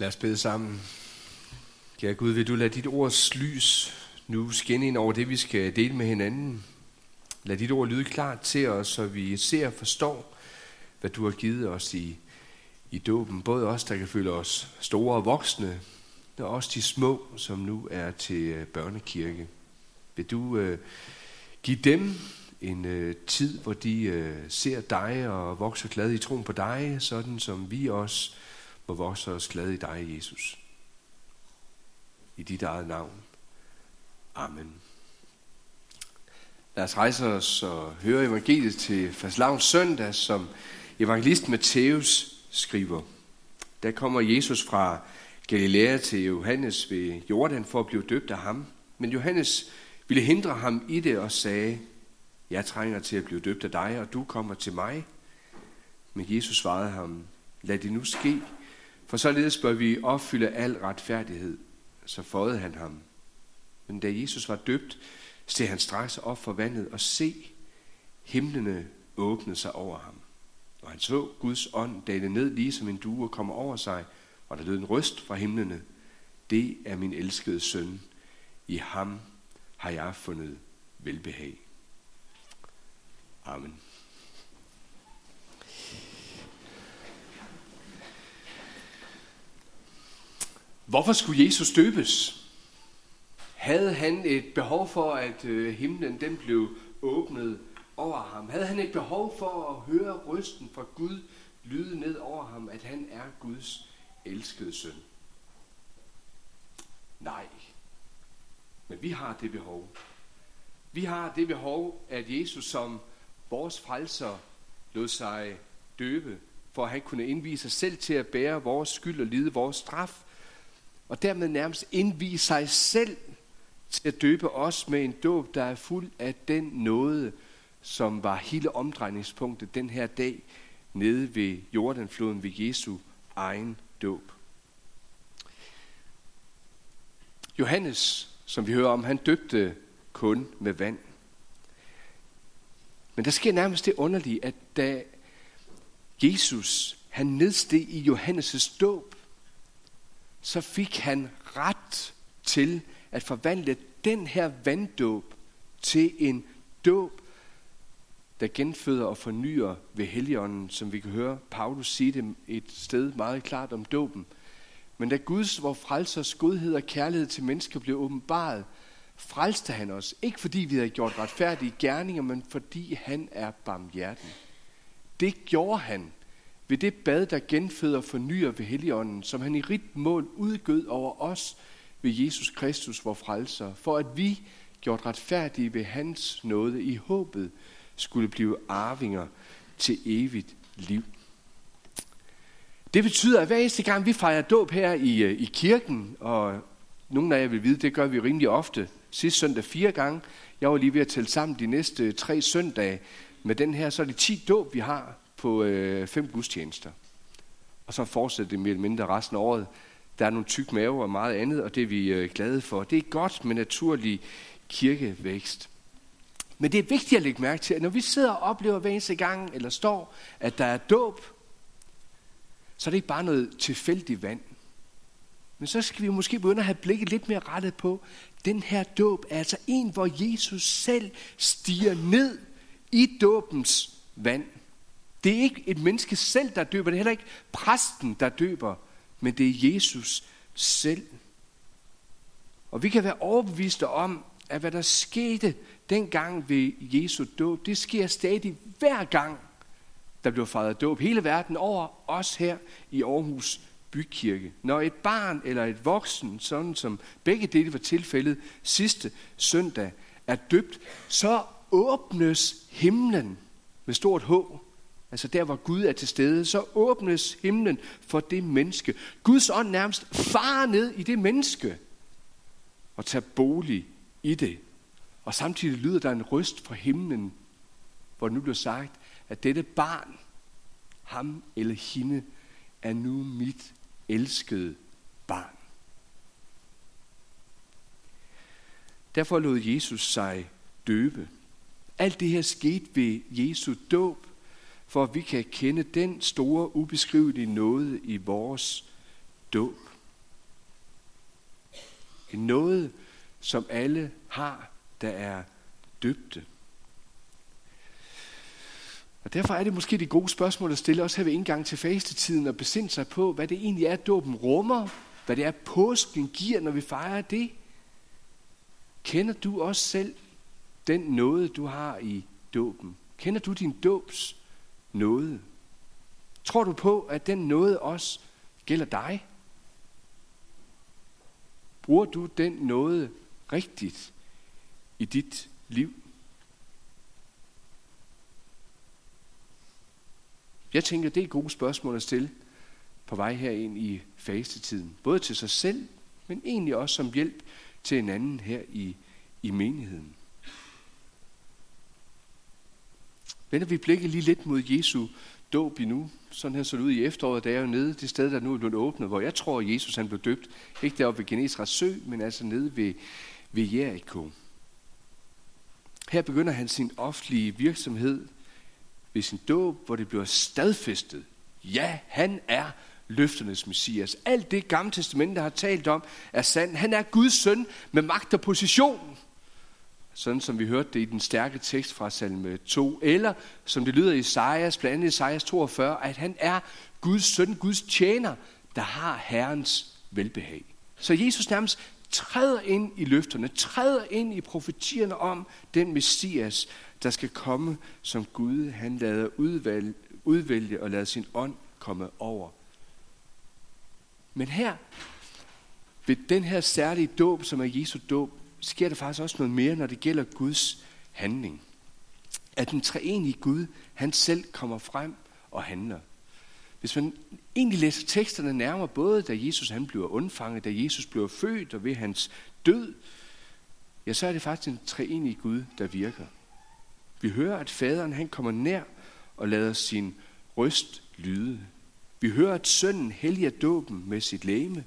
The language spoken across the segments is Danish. Lad os bede sammen. Kære Gud, vil du lade dit ords lys nu skinne ind over det, vi skal dele med hinanden. Lad dit ord lyde klart til os, så vi ser og forstår, hvad du har givet os i dåben. Både os, der kan føle os store og voksne, og også de små, som nu er til børnekirke. Vil du give dem en tid, hvor de ser dig og vokser glade i troen på dig, sådan som vi også må vokse os glade i dig, Jesus. I dit eget navn. Amen. Lad os rejse os og høre evangeliet til fastelavns søndag, som evangelist Matthæus skriver. Der kommer Jesus fra Galilea til Johannes ved Jordan for at blive døbt af ham. Men Johannes ville hindre ham i det og sagde: "Jeg trænger til at blive døbt af dig, og du kommer til mig." Men Jesus svarede ham: "Lad det nu ske, for således bør vi opfylde al retfærdighed." Så føjede han ham. Men da Jesus var døbt, steg han straks op for vandet, og se, himlene åbnede sig over ham. Og han så Guds ånd dale ned lige som en due og komme over sig, og der lød en røst fra himlene: "Det er min elskede søn, i ham har jeg fundet velbehag." Amen. Hvorfor skulle Jesus døbes? Havde han et behov for, at himlen den blev åbnet over ham? Havde han et behov for at høre røsten fra Gud lyde ned over ham, at han er Guds elskede søn? Nej. Men vi har det behov. Vi har det behov, at Jesus som vores frelser lod sig døbe, for at han kunne indvie sig selv til at bære vores skyld og lide vores straf, og dermed nærmest indvie sig selv til at døbe os med en dåb, der er fuld af den nåde, som var hele omdrejningspunktet den her dag nede ved Jordanfloden ved Jesu egen dåb. Johannes, som vi hører om, han døbte kun med vand. Men der sker nærmest det underlige, at da Jesus han nedsteg i Johannes' dåb, så fik han ret til at forvandle den her vanddåb til en dåb, der genføder og fornyer ved Helligånden, som vi kan høre Paulus sige det et sted meget klart om dåben. Men da Guds, vor frelsers godhed og kærlighed til mennesker blev åbenbaret, frelste han os, ikke fordi vi havde gjort retfærdige gerninger, men fordi han er barmhjertig. Det gjorde han ved det bad, der genføder og fornyer ved Helligånden, som han i rigt mål udgød over os ved Jesus Kristus, vor frelser, for at vi, gjort retfærdige ved hans nåde i håbet, skulle blive arvinger til evigt liv. Det betyder, at hver eneste gang vi fejrer dåb her i kirken, og nogle af jer vil vide, det gør vi rimelig ofte, sidste søndag 4 gange, jeg var lige ved at tælle sammen de næste 3 søndage, med den her, så er det 10 dåb, vi har på 5 gudstjenester. Og så fortsætter det mere eller mindre resten af året. Der er nogle tyk mave og meget andet, og det er vi glade for. Det er godt med naturlig kirkevækst. Men det er vigtigt at lægge mærke til, at når vi sidder og oplever hver eneste gang, eller står, at der er dåb, så er det ikke bare noget tilfældigt vand. Men så skal vi måske begynde at have blikket lidt mere rettet på, den her dåb er altså en, hvor Jesus selv stiger ned i dåbens vand. Det er ikke et menneske selv, der døber. Det er heller ikke præsten, der døber. Men det er Jesus selv. Og vi kan være overbeviste om, at hvad der skete dengang ved Jesu dåb, det sker stadig hver gang, der bliver fejret dåb hele verden over, os her i Aarhus Bykirke. Når et barn eller et voksen, sådan som begge dele var tilfældet sidste søndag, er døbt, så åbnes himlen med stort H. Altså der, hvor Gud er til stede, så åbnes himlen for det menneske. Guds ånd nærmest farer ned i det menneske og tager bolig i det. Og samtidig lyder der en røst fra himlen, hvor nu bliver sagt, at dette barn, ham eller hende, er nu mit elskede barn. Derfor lod Jesus sig døbe. Alt det her skete ved Jesu dåb, for at vi kan kende den store, ubeskrivelige nåde i vores dåb. En nåde, som alle har, der er døbte. Og derfor er det måske det gode spørgsmål at stille også her ved indgang til fastetiden og besinde sig på, hvad det egentlig er, dåben rummer, hvad det er, påsken giver, når vi fejrer det. Kender du også selv den nåde, du har i dåben? Kender du din dåbs nåde? Tror du på, at den nåde også gælder dig? Bruger du den nåde rigtigt i dit liv? Jeg tænker, det er gode spørgsmål at stille på vej herind i fastetiden. Både til sig selv, men egentlig også som hjælp til hinanden her i menigheden. Vender vi blikket lige lidt mod Jesu dåb endnu. Sådan her så det ud i efteråret, da jeg er nede, det sted, der nu er blevet åbnet, hvor jeg tror, Jesus han blev døbt. Ikke deroppe ved Genesarets sø, men altså nede ved Jericho. Her begynder han sin offentlige virksomhed ved sin dåb, hvor det bliver stadfæstet. Ja, han er løfternes Messias. Alt det Gamle Testament, der har talt om, er sandt. Han er Guds søn med magt og position. Sådan som vi hørte det i den stærke tekst fra salme 2, eller som det lyder i Esajas, blandt andet Esajas 42, at han er Guds søn, Guds tjener, der har Herrens velbehag. Så Jesus nærmest træder ind i løfterne, træder ind i profetierne om den Messias, der skal komme som Gud. Han lader udvælge og lader sin ånd komme over. Men her, ved den her særlige dåb, som er Jesu dåb, sker der faktisk også noget mere, når det gælder Guds handling. At den treenige Gud, han selv kommer frem og handler. Hvis man egentlig læser teksterne nærmere, både da Jesus han bliver undfanget, da Jesus bliver født og ved hans død, ja, så er det faktisk den treenige Gud, der virker. Vi hører, at faderen han kommer nær og lader sin røst lyde. Vi hører, at sønnen helliger dåben med sit legeme.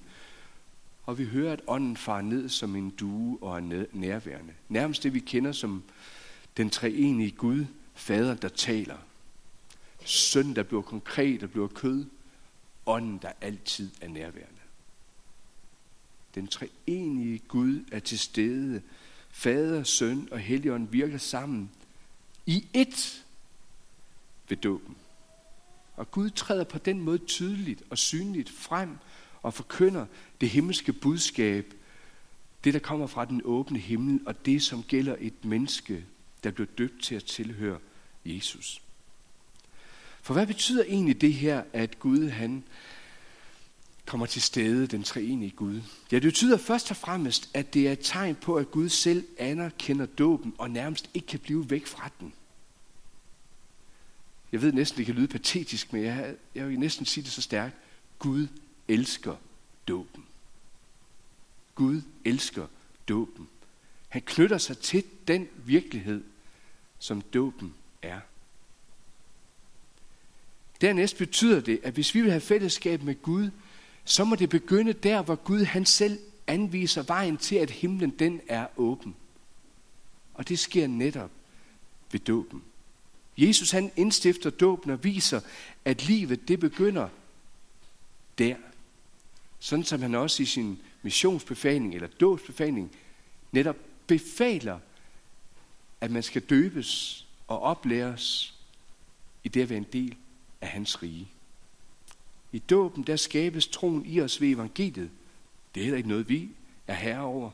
Og vi hører, at ånden farer ned som en due og er nærværende. Nærmest det, vi kender som den treenige Gud, fader, der taler. Søn, der bliver konkret, der bliver kød. Ånden, der altid er nærværende. Den treenige Gud er til stede. Fader, søn og Helligånd virker sammen i ét ved dåben. Og Gud træder på den måde tydeligt og synligt frem og forkynder det himmelske budskab, det der kommer fra den åbne himmel, og det som gælder et menneske, der blev døbt til at tilhøre Jesus. For hvad betyder egentlig det her, at Gud han kommer til stede, den treenige Gud? Ja, det betyder først og fremmest, at det er et tegn på, at Gud selv anerkender dåben og nærmest ikke kan blive væk fra den. Jeg ved næsten, det kan lyde patetisk, men jeg vil næsten sige det så stærkt. Gud elsker dåben. Gud elsker dåben. Han knytter sig til den virkelighed, som dåben er. Dernæst betyder det, at hvis vi vil have fællesskab med Gud, så må det begynde der, hvor Gud han selv anviser vejen til, at himlen den er åben. Og det sker netop ved dåben. Jesus han indstifter dåben og viser, at livet det begynder der. Sådan som han også i sin missionsbefaling eller dåbsbefaling netop befaler, at man skal døbes og oplæres i det at være en del af hans rige. I dåben der skabes troen i os ved evangeliet. Det er heller ikke noget, vi er herre over.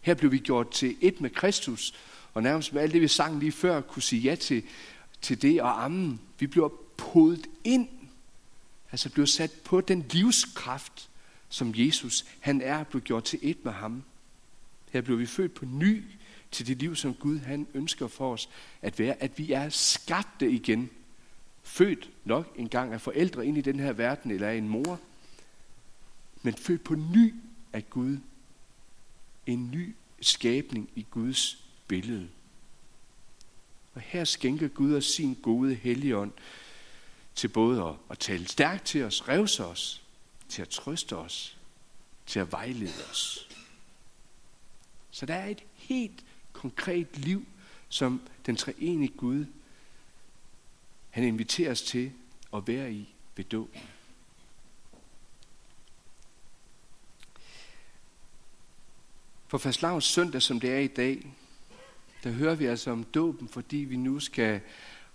Her blev vi gjort til et med Kristus, og nærmest med alt det, vi sang lige før, kunne sige ja til det og amen. Vi bliver podet ind, altså blev sat på den livskraft, som Jesus han er, blev gjort til et med ham. Her blev vi født på ny til det liv, som Gud han ønsker for os at være, at vi er skabte igen. Født nok engang af forældre ind i den her verden, eller af en mor, men født på ny af Gud. En ny skabning i Guds billede. Og her skænker Gud os sin gode Helligånd, til både at tale stærkt til os, revse os, til at trøste os, til at vejlede os. Så der er et helt konkret liv, som den treenige Gud, han inviterer os til at være i ved dåben. For fastelavns søndag, som det er i dag, der hører vi altså om dåben, fordi vi nu skal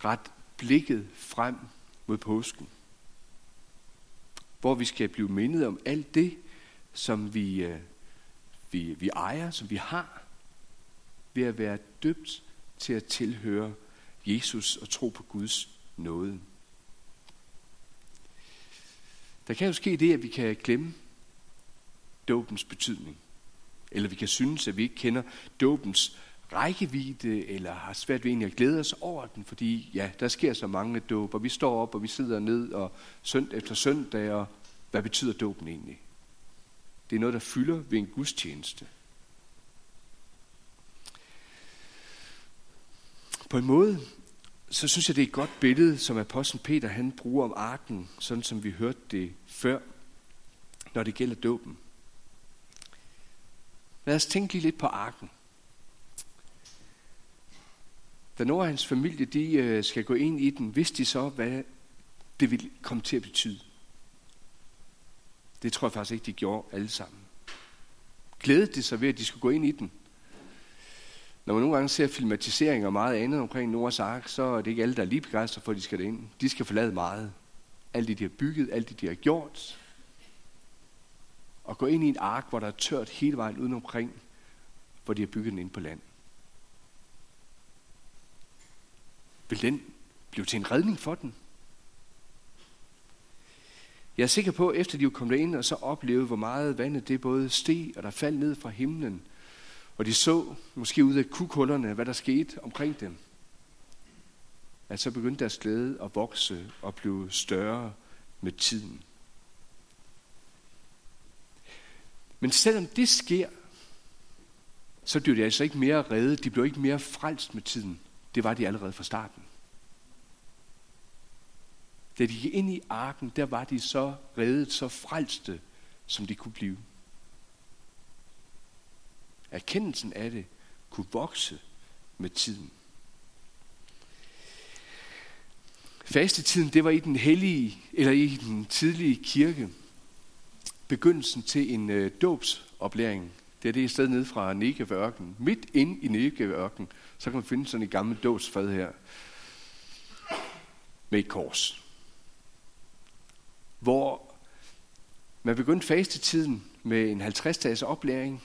rette blikket frem mod påsken. Hvor vi skal blive mindet om alt det, som vi ejer, som vi har, ved at være døbt til at tilhøre Jesus og tro på Guds nåde. Der kan jo ske det, at vi kan glemme dåbens betydning, eller vi kan synes, at vi ikke kender dåbens rækkevidde, eller har svært ved egentlig at glæde os over den, fordi ja, der sker så mange dåb, og vi står op, og vi sidder ned, og søndag efter søndag, og hvad betyder dåben egentlig? Det er noget, der fylder ved en gudstjeneste. På en måde, så synes jeg, det er et godt billede, som apostlen Peter han bruger om arken, sådan som vi hørte det før, når det gælder dåben. Lad os tænke lige lidt på arken. Da Noah og hans familie de skal gå ind i den, vidste de så, hvad det ville komme til at betyde? Det tror jeg faktisk ikke, de gjorde alle sammen. Glædede de sig ved, at de skulle gå ind i den? Når man nogle gange ser filmatiseringer og meget andet omkring Noahs ark, så er det ikke alle, der er lige begejstret for, at de skal derind. De skal forlade meget. Alt det, de har bygget, alt det, de har gjort. Og gå ind i en ark, hvor der er tørt hele vejen udenomkring, hvor de har bygget den inde på land. Vil den blive til en redning for den? Jeg er sikker på, at efter de kom derind og så oplevede, hvor meget vandet det både steg, og der faldt ned fra himlen, og de så, måske ud af kughullerne, hvad der skete omkring dem, at så begyndte deres glæde at vokse og blive større med tiden. Men selvom det sker, så blev de altså ikke mere reddet, de blev ikke mere frelst med tiden. Det var de allerede fra starten. Da de gik ind i arken, der var de så reddet, så frelste, som de kunne blive. Erkendelsen af det kunne vokse med tiden. Fastetiden, det var i den hellige, eller i den tidlige kirke, begyndelsen til en dåbsoplæring. Det er det sted nede fra Negev-ørkenen. Midt inde i Negev-ørkenen, så kan man finde sådan et gammelt dåbsfad her. Med et kors. Hvor man begyndte fastetiden med en 50-dages oplæring,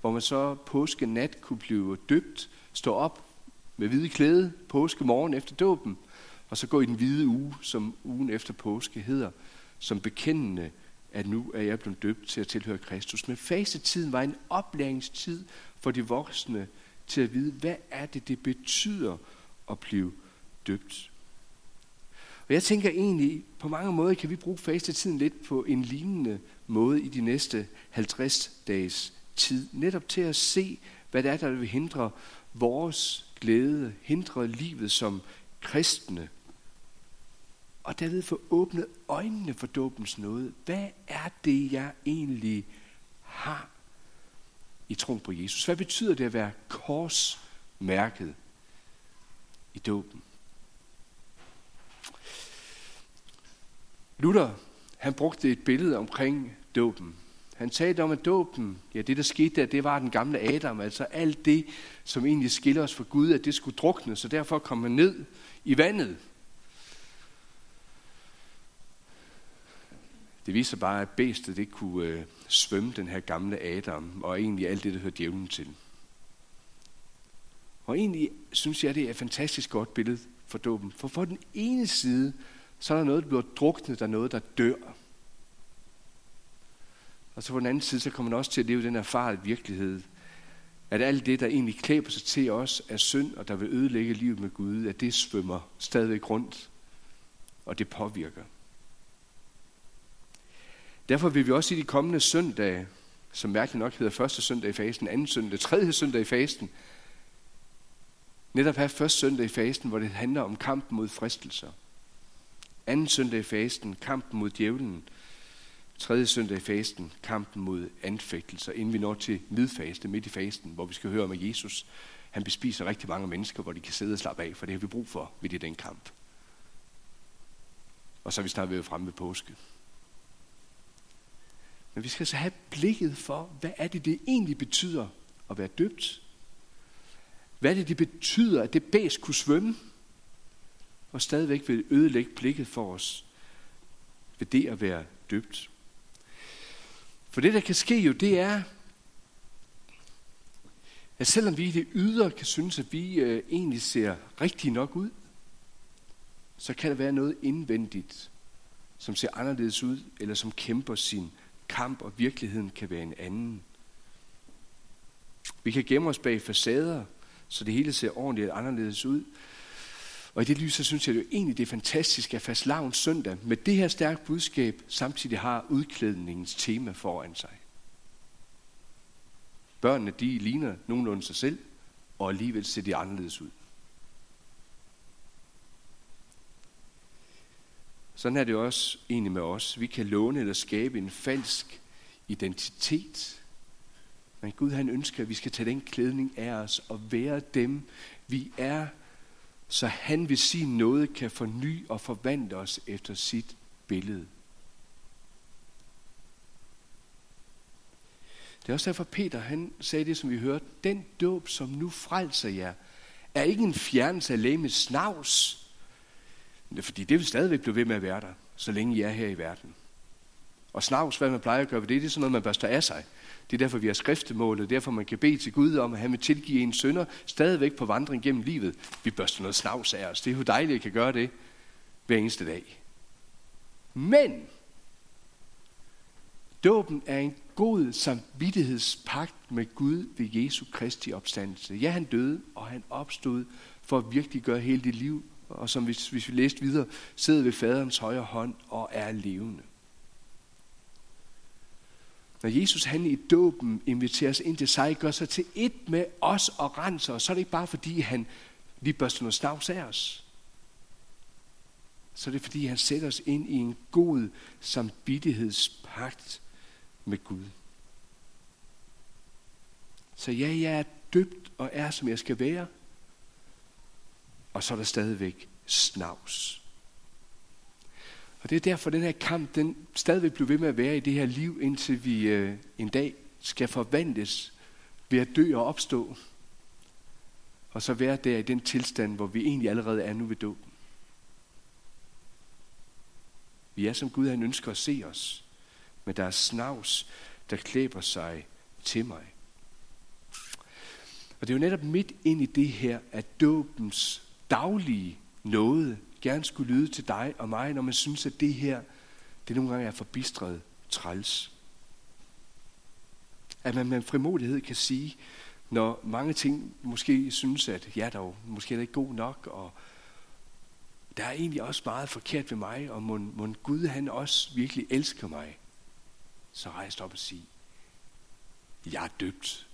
hvor man så påske nat kunne blive døbt, stå op med hvide klæde påske morgen efter dåben, og så gå i den hvide uge, som ugen efter påske hedder, som bekendende, at nu er jeg blevet døbt til at tilhøre Kristus. Men fastetiden var en oplæringstid for de voksne til at vide, hvad er det, det betyder at blive døbt. Og jeg tænker egentlig, på mange måder kan vi bruge fastetiden lidt på en lignende måde i de næste 50 dages tid, netop til at se, hvad det er, der vil hindre vores glæde, hindre livet som kristne, og derved få åbnet øjnene for dåbens nåde. Hvad er det, jeg egentlig har i troen på Jesus? Hvad betyder det at være korsmærket i dåben? Luther, han brugte et billede omkring dåben. Han talte om, at dåben, ja, det der skete der, det var den gamle Adam, altså alt det, som egentlig skiller os fra Gud, at det skulle drukne, så derfor kom han ned i vandet. Det viser bare, at bæstet ikke kunne svømme den her gamle Adam, og egentlig alt det, der hører djævlen til. Og egentlig synes jeg, det er et fantastisk godt billede for dåben. For på den ene side, så er der noget, der bliver druknet, der er noget, der dør. Og så på den anden side, så kommer man også til at leve den erfarede virkelighed, at alt det, der egentlig klæber sig til os, er synd, og der vil ødelægge livet med Gud, at det svømmer stadigvæk rundt, og det påvirker. Derfor vil vi også i de kommende søndage, som mærkeligt nok hedder første søndag i fasten, anden søndag, tredje søndag i fasten, netop have første søndag i fasten, hvor det handler om kampen mod fristelser. Anden søndag i fasten, kampen mod djævlen. Tredje søndag i fasten, kampen mod anfægtelser, inden vi når til midfaste, midt i fasten, hvor vi skal høre om, at Jesus han bespiser rigtig mange mennesker, hvor de kan sidde og slappe af, for det har vi brug for ved den kamp. Og så er vi snart ved at fremme ved påske. Men vi skal så have blikket for, hvad er det, det egentlig betyder at være døbt? Hvad er det, det betyder, at det bæst kunne svømme og stadigvæk vil ødelægge blikket for os ved det at være døbt? For det, der kan ske jo, det er, at selvom vi i det ydre kan synes, at vi egentlig ser rigtig nok ud, så kan der være noget indvendigt, som ser anderledes ud, eller som kæmper sin kamp, og virkeligheden kan være en anden. Vi kan gemme os bag facader, så det hele ser ordentligt anderledes ud. Og i det lys, så synes jeg jo egentlig, det er fantastisk, at fastelavns søndag med det her stærke budskab samtidig har udklædningens tema foran sig. Børnene, de ligner nogenlunde sig selv, og alligevel ser de anderledes ud. Sådan er det også egentlig med os. Vi kan låne eller skabe en falsk identitet. Men Gud, han ønsker, at vi skal tage den klædning af os og være dem, vi er, så han ved sin nåde kan forny og forvandle os efter sit billede. Det er også derfor, Peter, han sagde det, som vi hørte. Den dåb, som nu frelser jer, er ikke en fjernelse af legemets snavs. Fordi det vil stadigvæk blive ved med at være der, så længe I er her i verden. Og snavs, hvad man plejer at gøre ved det, det er sådan noget, man børster af sig. Det er derfor, vi har skriftemålet, derfor man kan bede til Gud om, at han vil tilgive ens synder, stadigvæk på vandring gennem livet. Vi børster noget snavs af os. Det er jo dejligt, at I kan gøre det hver eneste dag. Men dåben er en god samvittighedspagt med Gud ved Jesu Kristi opstandelse. Ja, han døde, og han opstod for at virkelig gøre hele dit liv, og som hvis vi læste videre, sidder ved faderens højre hånd og er levende. Når Jesus han i dåben inviterer os ind til sig, gør sig til ét med os og renser os, så er det ikke bare fordi han lige børster noget snavs af os. Så er det fordi han sætter os ind i en god samvittighedspagt med Gud. Så ja, jeg er døbt og er som jeg skal være. Og så er der stadigvæk snavs. Og det er derfor, den her kamp, den stadigvæk bliver ved med at være i det her liv, indtil vi en dag skal forvandles ved at dø og opstå. Og så være der i den tilstand, hvor vi egentlig allerede er nu ved dåben. Vi er som Gud, han ønsker at se os. Men der er snavs, der klæber sig til mig. Og det er jo netop midt ind i det her, at dåbens daglige nåde gerne skulle lyde til dig og mig, når man synes, at det her, det nogle gange er forbistret træls. At man med frimodighed kan sige, når mange ting måske synes, at ja dog, måske er det ikke god nok, og der er egentlig også meget forkert ved mig, og mon Gud han også virkelig elsker mig, så rejst op og sige, jeg er døbt.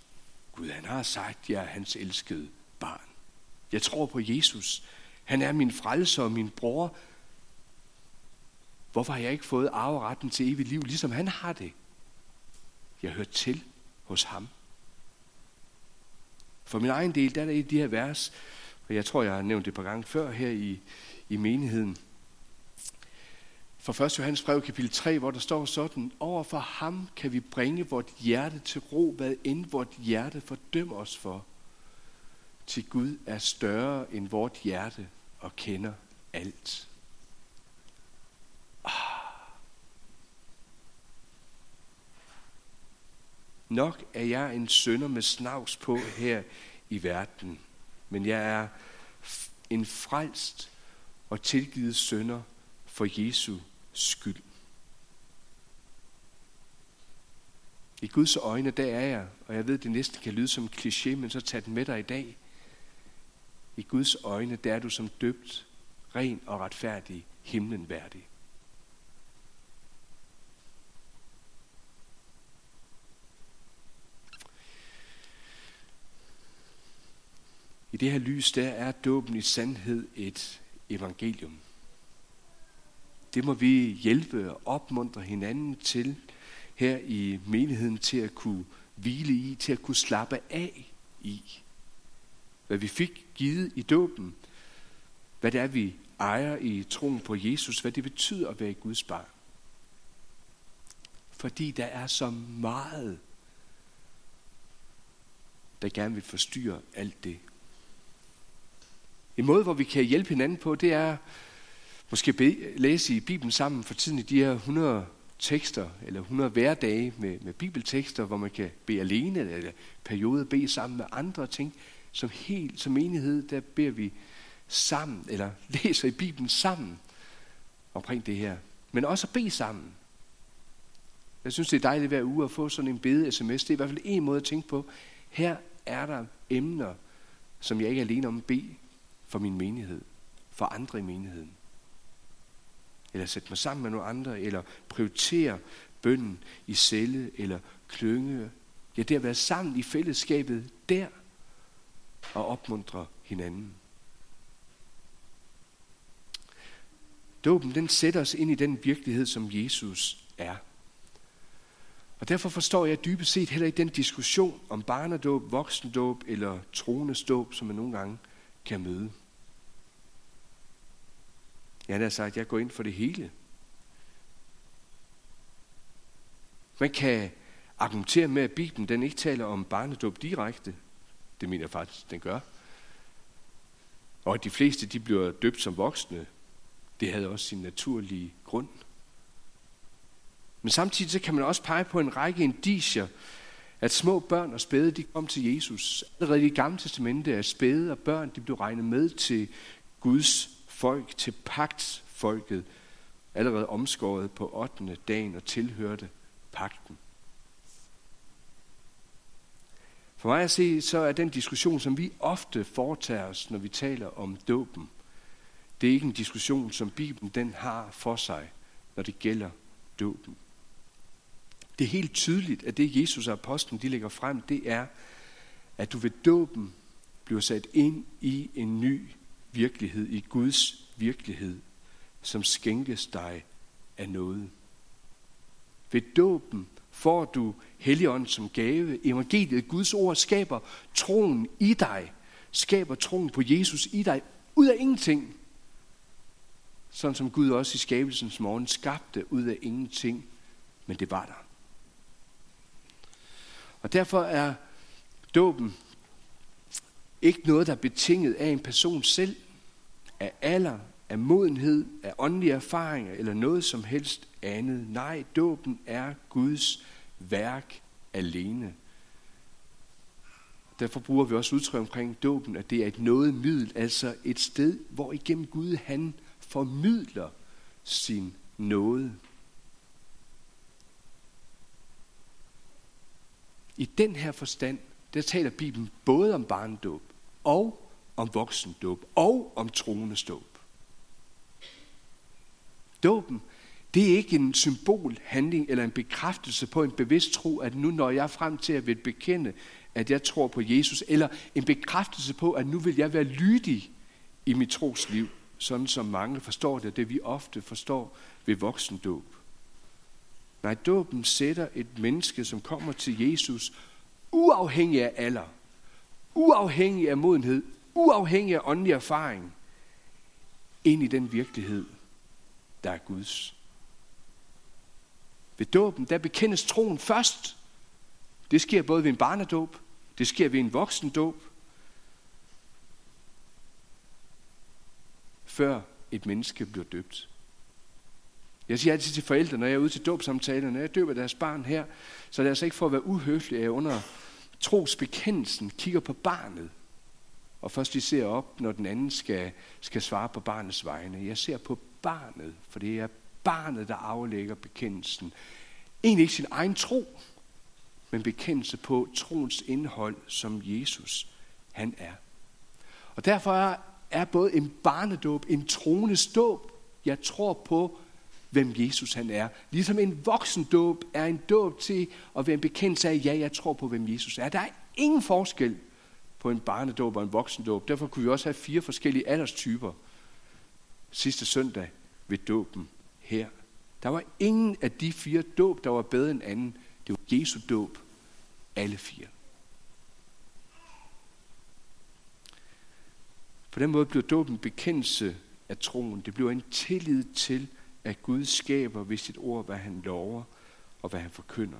Gud, han har sagt, at jeg er hans elskede barn. Jeg tror på Jesus. Han er min frelser og min bror. Hvorfor har jeg ikke fået arveretten til evigt liv, ligesom han har det? Jeg hører til hos ham. For min egen del, der er der i de her vers, og jeg tror, jeg har nævnt det et par gange før her i menigheden. For 1. Johannes brev kapitel 3, hvor der står sådan, overfor ham kan vi bringe vort hjerte til ro, hvad end vort hjerte fordømmer os for. Til Gud er større end vort hjerte og kender alt. Nok er jeg en synder med snavs på her i verden, men jeg er en frelst og tilgivet synder for Jesu skyld. I Guds øjne, der er jeg, og jeg ved, det næsten kan lyde som en kliché, men så tag den med dig i dag. I Guds øjne, der er du som døbt, ren og retfærdig, himlen værdig. I det her lys, der er dåben i sandhed et evangelium. Det må vi hjælpe og opmuntre hinanden til her i menigheden, til at kunne hvile i, til at kunne slappe af i. Hvad vi fik givet i dåben, hvad det er, vi ejer i troen på Jesus, hvad det betyder at være i Guds barn. Fordi der er så meget, der gerne vil forstyrre alt det. En måde, hvor vi kan hjælpe hinanden på, det er måske læse i Bibelen sammen for tiden i de her 100 tekster, eller 100 hverdage med bibeltekster, hvor man kan bede alene, eller perioder bede sammen med andre ting. Som menighed, der beder vi sammen, eller læser i Bibelen sammen omkring det her. Men også at bede sammen. Jeg synes, det er dejligt hver uge at få sådan en bede-sms. Det er i hvert fald en måde at tænke på. Her er der emner, som jeg ikke er alene om at bede for min menighed, for andre i menigheden. Eller sætte mig sammen med nogle andre, eller prioritere bønnen i celle, eller klynge. Ja, det at være sammen i fællesskabet der, og opmuntre hinanden. Dåben, den sætter os ind i den virkelighed, som Jesus er. Og derfor forstår jeg dybest set heller ikke den diskussion om barnedåb, voksendåb eller troendes dåb, som man nogle gange kan møde. Jeg har sagt, at jeg går ind for det hele. Man kan argumentere med, at Bibelen den ikke taler om barnedåb direkte. Det mener jeg faktisk, den gør. Og at de fleste de bliver døbt som voksne, det havde også sin naturlige grund. Men samtidig så kan man også pege på en række indicier, at små børn og spæde de kom til Jesus. Allerede i Det Gamle Testamente er spæde og børn de blev regnet med til Guds folk, til pagtfolket, allerede omskåret på 8. dagen og tilhørte pagten. For mig at se, så er den diskussion, som vi ofte foretager os, når vi taler om dåben, det er ikke en diskussion, som Bibelen den har for sig, når det gælder dåben. Det er helt tydeligt, at det Jesus og apostlen de lægger frem, det er, at du ved dåben bliver sat ind i en ny virkelighed, i Guds virkelighed, som skænkes dig af noget. Ved dåben får du Helligånden som gave. Evangeliet, Guds ord, skaber troen i dig. Skaber troen på Jesus i dig. Ud af ingenting. Sådan som Gud også i skabelsens morgen skabte ud af ingenting. Men det var der. Og derfor er dåben ikke noget, der er betinget af en person selv. Af alder, af modenhed, af åndelige erfaringer eller noget som helst andet. Nej, dåben er Guds værk alene. Derfor bruger vi også udtryk omkring dåben, at det er et nådemiddel, altså et sted, hvor igennem Gud han formidler sin nåde. I den her forstand, der taler Bibelen både om barnedåb og om voksendåb og om troendesdåb. Dåben, det er ikke en symbolhandling eller en bekræftelse på en bevidst tro, at nu når jeg frem til at vil bekende, at jeg tror på Jesus, eller en bekræftelse på, at nu vil jeg være lydig i mit trosliv, sådan som mange forstår det, og det vi ofte forstår ved voksendåb. Nej, dåben sætter et menneske, som kommer til Jesus, uafhængig af alder, uafhængig af modenhed, uafhængig af åndelig erfaring, ind i den virkelighed, der er Guds. Ved dåben, der bekendes troen først. Det sker både ved en barnedåb, det sker ved en voksendåb, før et menneske bliver døbt. Jeg siger altid til forældre, når jeg er ude til dåbsamtaler, når jeg døber deres barn her, så er det altså ikke for at være uhøflig, at jeg under trosbekendelsen kigger på barnet, og først lige ser op, når den anden skal svare på barnets vegne. Jeg ser på barnet, for det er barnet, der aflægger bekendelsen. Egentlig ikke sin egen tro, men bekendelse på troens indhold, som Jesus han er. Og derfor er både en barnedåb, en troendes dåb. Jeg tror på, hvem Jesus han er. Ligesom en voksendåb er en dåb til at være en bekendelse af, ja, jeg tror på, hvem Jesus er. Der er ingen forskel på en barnedåb og en voksendåb. Derfor kunne vi også have 4 forskellige alderstyper sidste søndag ved dåben her. Der var ingen af de 4 dåb, der var bedre end anden. Det var Jesu dåb. Alle 4. På den måde blev dåben bekendelse af troen. Det blev en tillid til, at Gud skaber ved sit ord, hvad han lover og hvad han forkynder.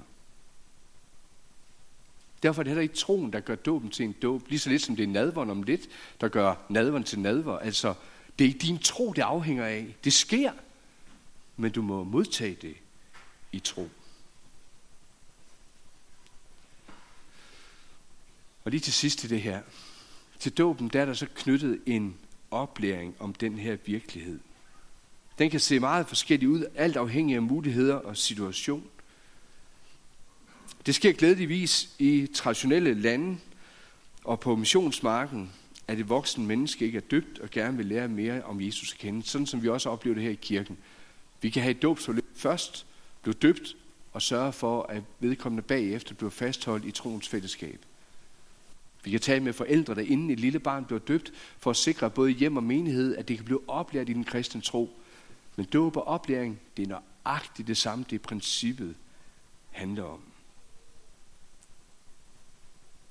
Derfor er det heller ikke troen, der gør dåben til en dåb, lige så lidt som det er nadveren om lidt, der gør nadveren til nadver. Altså, det er ikke din tro, det afhænger af. Det sker, men du må modtage det i tro. Og lige til sidst i det her, til dåben, der er der så knyttet en oplæring om den her virkelighed. Den kan se meget forskellig ud, alt afhængig af muligheder og situation. Det sker glædeligvis i traditionelle lande, og på missionsmarken, at et voksen menneske ikke er døbt og gerne vil lære mere om Jesus at kende, sådan som vi også oplever det her i kirken. Vi kan have et dåbsforløb først, blive døbt og sørge for, at vedkommende bagefter bliver fastholdt i troens fællesskab. Vi kan tale med forældre, der inden et lille barn bliver døbt, for at sikre både hjem og menighed, at det kan blive oplært i den kristne tro. Men dåb og oplæring, det er nøjagtigt det samme, det princippet handler om.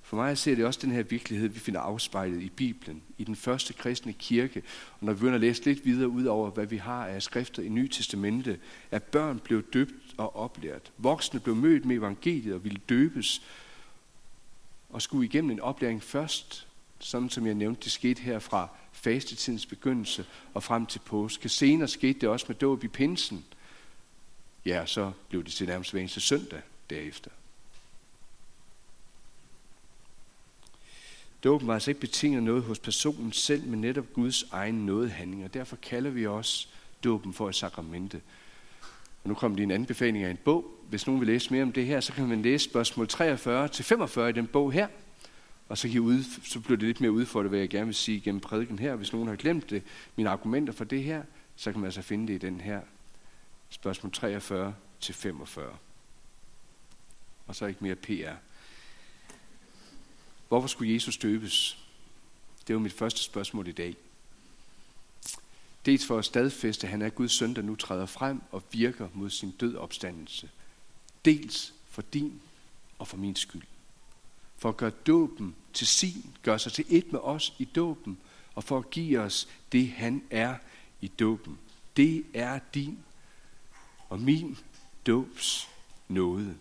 For mig ser det også den her virkelighed, vi finder afspejlet i Bibelen, i den første kristne kirke. Og når vi begynder at læse lidt videre ud over, hvad vi har af skrifter i Nye Testamente, at børn blev døbt og oplært. Voksne blev mødt med evangeliet og ville døbes, og skulle igennem en oplæring først, sådan som jeg nævnte, det skete her fra fastetidens begyndelse og frem til påske. Senere skete det også med dåb i pinsen. Ja, så blev det til nærmest hver eneste søndag derefter. Dåben var altså ikke betinget noget hos personen selv, men netop Guds egen nådehandling, og derfor kalder vi også dåben for et sakramente. Og nu kommer lige en anbefaling af en bog. Hvis nogen vil læse mere om det her, så kan man læse spørgsmål 43-45 i den bog her. Og så bliver det lidt mere udfordret, hvad jeg gerne vil sige gennem prædiken her. Hvis nogen har glemt det, mine argumenter for det her, så kan man altså finde det i den her. Spørgsmål 43-45. Og så ikke mere PR. Hvorfor skulle Jesus døbes? Det var mit første spørgsmål i dag. Dels for at stadfæste, at han er Guds søn, der nu træder frem og virker mod sin død opstandelse. Dels for din og for min skyld. For at gøre dåben til sin, gøre sig til et med os i dåben, og for at give os det, han er i dåben. Det er din og min dåbs nåde.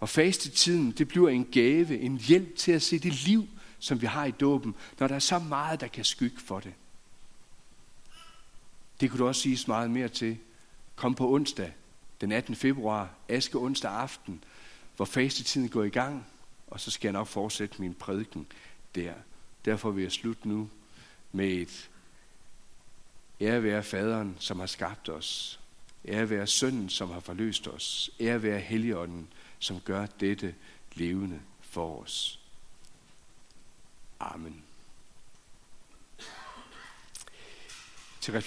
Og fastetiden, det bliver en gave, en hjælp til at se det liv, som vi har i dåben, når der er så meget, der kan skygge for det. Det kunne du også siges meget mere til. Kom på onsdag, den 18. februar, aske onsdag aften, hvor fastetiden går i gang, og så skal jeg nok fortsætte min prædiken der. Derfor vil jeg slutte nu med et ære være faderen, som har skabt os. Ære være sønnen, som har forløst os. Ære være Helligånden, som gør dette levende for os. Amen.